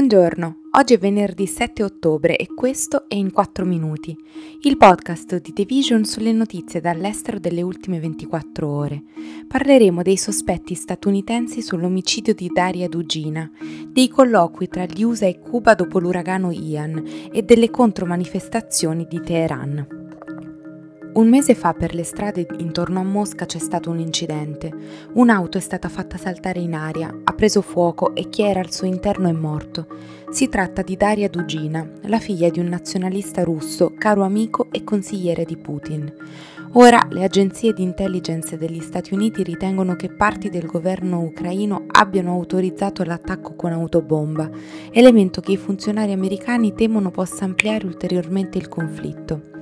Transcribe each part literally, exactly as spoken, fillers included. Buongiorno, oggi è venerdì sette ottobre e questo è In quattro minuti, il podcast di The Vision sulle notizie dall'estero delle ultime ventiquattro ore. Parleremo dei sospetti statunitensi sull'omicidio di Daria Dugina, dei colloqui tra gli U S A e Cuba dopo l'uragano Ian e delle contromanifestazioni di Teheran. Un mese fa per le strade intorno a Mosca c'è stato un incidente. Un'auto è stata fatta saltare in aria, ha preso fuoco e chi era al suo interno è morto. Si tratta di Daria Dugina, la figlia di un nazionalista russo, caro amico e consigliere di Putin. Ora le agenzie di intelligence degli Stati Uniti ritengono che parti del governo ucraino abbiano autorizzato l'attacco con autobomba, elemento che i funzionari americani temono possa ampliare ulteriormente il conflitto.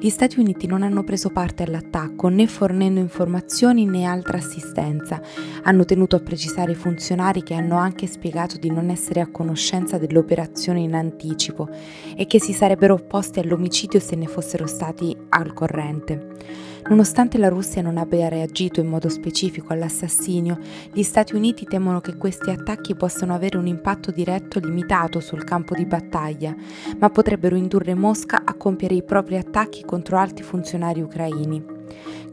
Gli Stati Uniti non hanno preso parte all'attacco, né fornendo informazioni né altra assistenza. Hanno tenuto a precisare i funzionari che hanno anche spiegato di non essere a conoscenza dell'operazione in anticipo e che si sarebbero opposti all'omicidio se ne fossero stati al corrente. Nonostante la Russia non abbia reagito in modo specifico all'assassinio, gli Stati Uniti temono che questi attacchi possano avere un impatto diretto limitato sul campo di battaglia, ma potrebbero indurre Mosca a compiere i propri attacchi contro altri funzionari ucraini.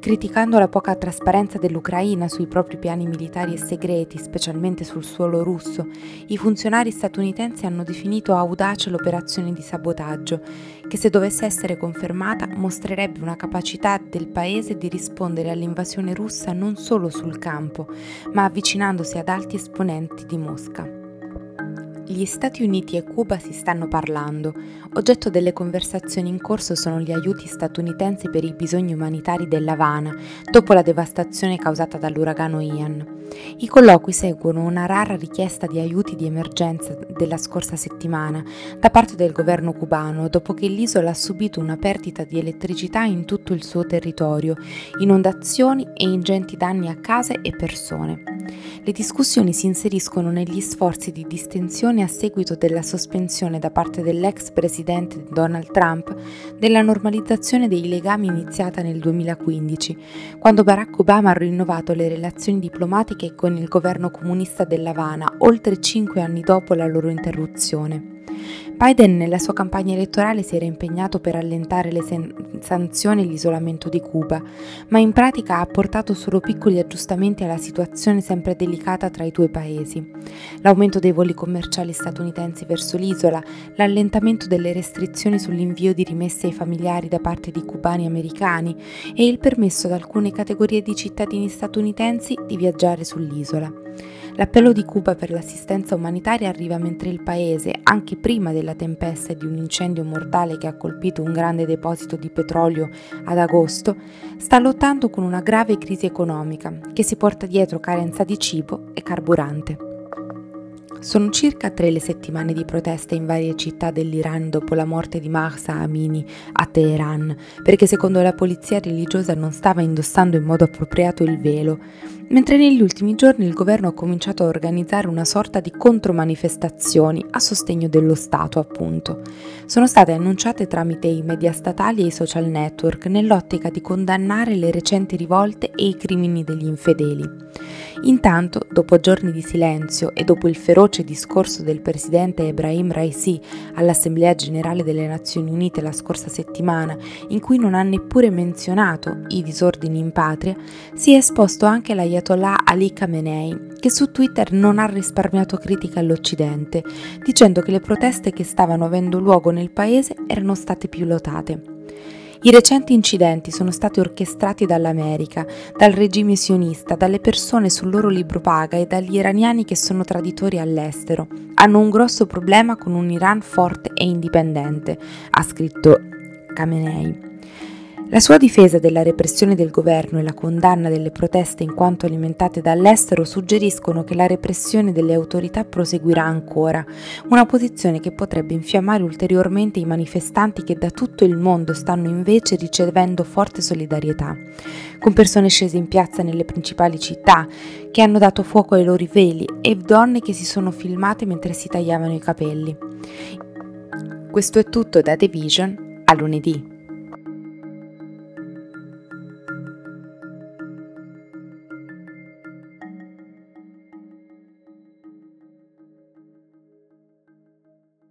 Criticando la poca trasparenza dell'Ucraina sui propri piani militari e segreti, specialmente sul suolo russo, i funzionari statunitensi hanno definito audace l'operazione di sabotaggio, che se dovesse essere confermata mostrerebbe una capacità del paese di rispondere all'invasione russa non solo sul campo, ma avvicinandosi ad alti esponenti di Mosca. Gli Stati Uniti e Cuba si stanno parlando. Oggetto delle conversazioni in corso sono gli aiuti statunitensi per i bisogni umanitari dell'Havana, dopo la devastazione causata dall'uragano Ian. I colloqui seguono una rara richiesta di aiuti di emergenza della scorsa settimana da parte del governo cubano, dopo che l'isola ha subito una perdita di elettricità in tutto il suo territorio, inondazioni e ingenti danni a case e persone. Le discussioni si inseriscono negli sforzi di distensione a seguito della sospensione da parte dell'ex presidente Donald Trump della normalizzazione dei legami iniziata nel duemilaquindici, quando Barack Obama ha rinnovato le relazioni diplomatiche con il governo comunista dell'Havana oltre cinque anni dopo la loro interruzione. Biden nella sua campagna elettorale si era impegnato per allentare le sen- sanzioni e l'isolamento di Cuba, ma in pratica ha apportato solo piccoli aggiustamenti alla situazione sempre delicata tra i due paesi. L'aumento dei voli commerciali statunitensi verso l'isola, l'allentamento delle restrizioni sull'invio di rimesse ai familiari da parte di cubani americani e il permesso ad alcune categorie di cittadini statunitensi di viaggiare sull'isola. L'appello di Cuba per l'assistenza umanitaria arriva mentre il paese, anche prima della tempesta e di un incendio mortale che ha colpito un grande deposito di petrolio ad agosto, sta lottando con una grave crisi economica che si porta dietro carenza di cibo e carburante. Sono circa tre le settimane di proteste in varie città dell'Iran dopo la morte di Mahsa Amini a Teheran, perché secondo la polizia religiosa non stava indossando in modo appropriato il velo, mentre negli ultimi giorni il governo ha cominciato a organizzare una sorta di contromanifestazioni a sostegno dello Stato, appunto. Sono state annunciate tramite i media statali e i social network nell'ottica di condannare le recenti rivolte e i crimini degli infedeli. Intanto, dopo giorni di silenzio e dopo il feroce discorso del presidente Ebrahim Raisi all'Assemblea Generale delle Nazioni Unite la scorsa settimana, in cui non ha neppure menzionato i disordini in patria, si è esposto anche la l'ayatollah Ali Khamenei, che su Twitter non ha risparmiato critiche all'Occidente, dicendo che le proteste che stavano avendo luogo nel paese erano state pilotate. I recenti incidenti sono stati orchestrati dall'America, dal regime sionista, dalle persone sul loro libro paga e dagli iraniani che sono traditori all'estero. Hanno un grosso problema con un Iran forte e indipendente, ha scritto Khamenei. La sua difesa della repressione del governo e la condanna delle proteste in quanto alimentate dall'estero suggeriscono che la repressione delle autorità proseguirà ancora, una posizione che potrebbe infiammare ulteriormente i manifestanti che da tutto il mondo stanno invece ricevendo forte solidarietà, con persone scese in piazza nelle principali città, che hanno dato fuoco ai loro veli e donne che si sono filmate mentre si tagliavano i capelli. Questo è tutto da The Vision, a lunedì.